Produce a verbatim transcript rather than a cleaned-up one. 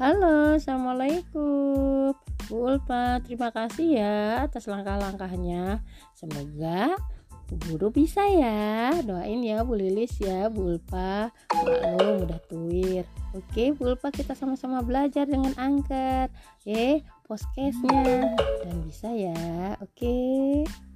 Halo, Assalamualaikum Bu Ulfa, terima kasih ya atas langkah-langkahnya. Semoga Bu Guru bisa ya. Doain ya Bu Lilis ya, Bu Ulfa. Maklum udah tuwir. Oke Bu Ulfa, kita sama-sama belajar dengan angker. Oke, podcast-nya. Dan bisa ya. Oke.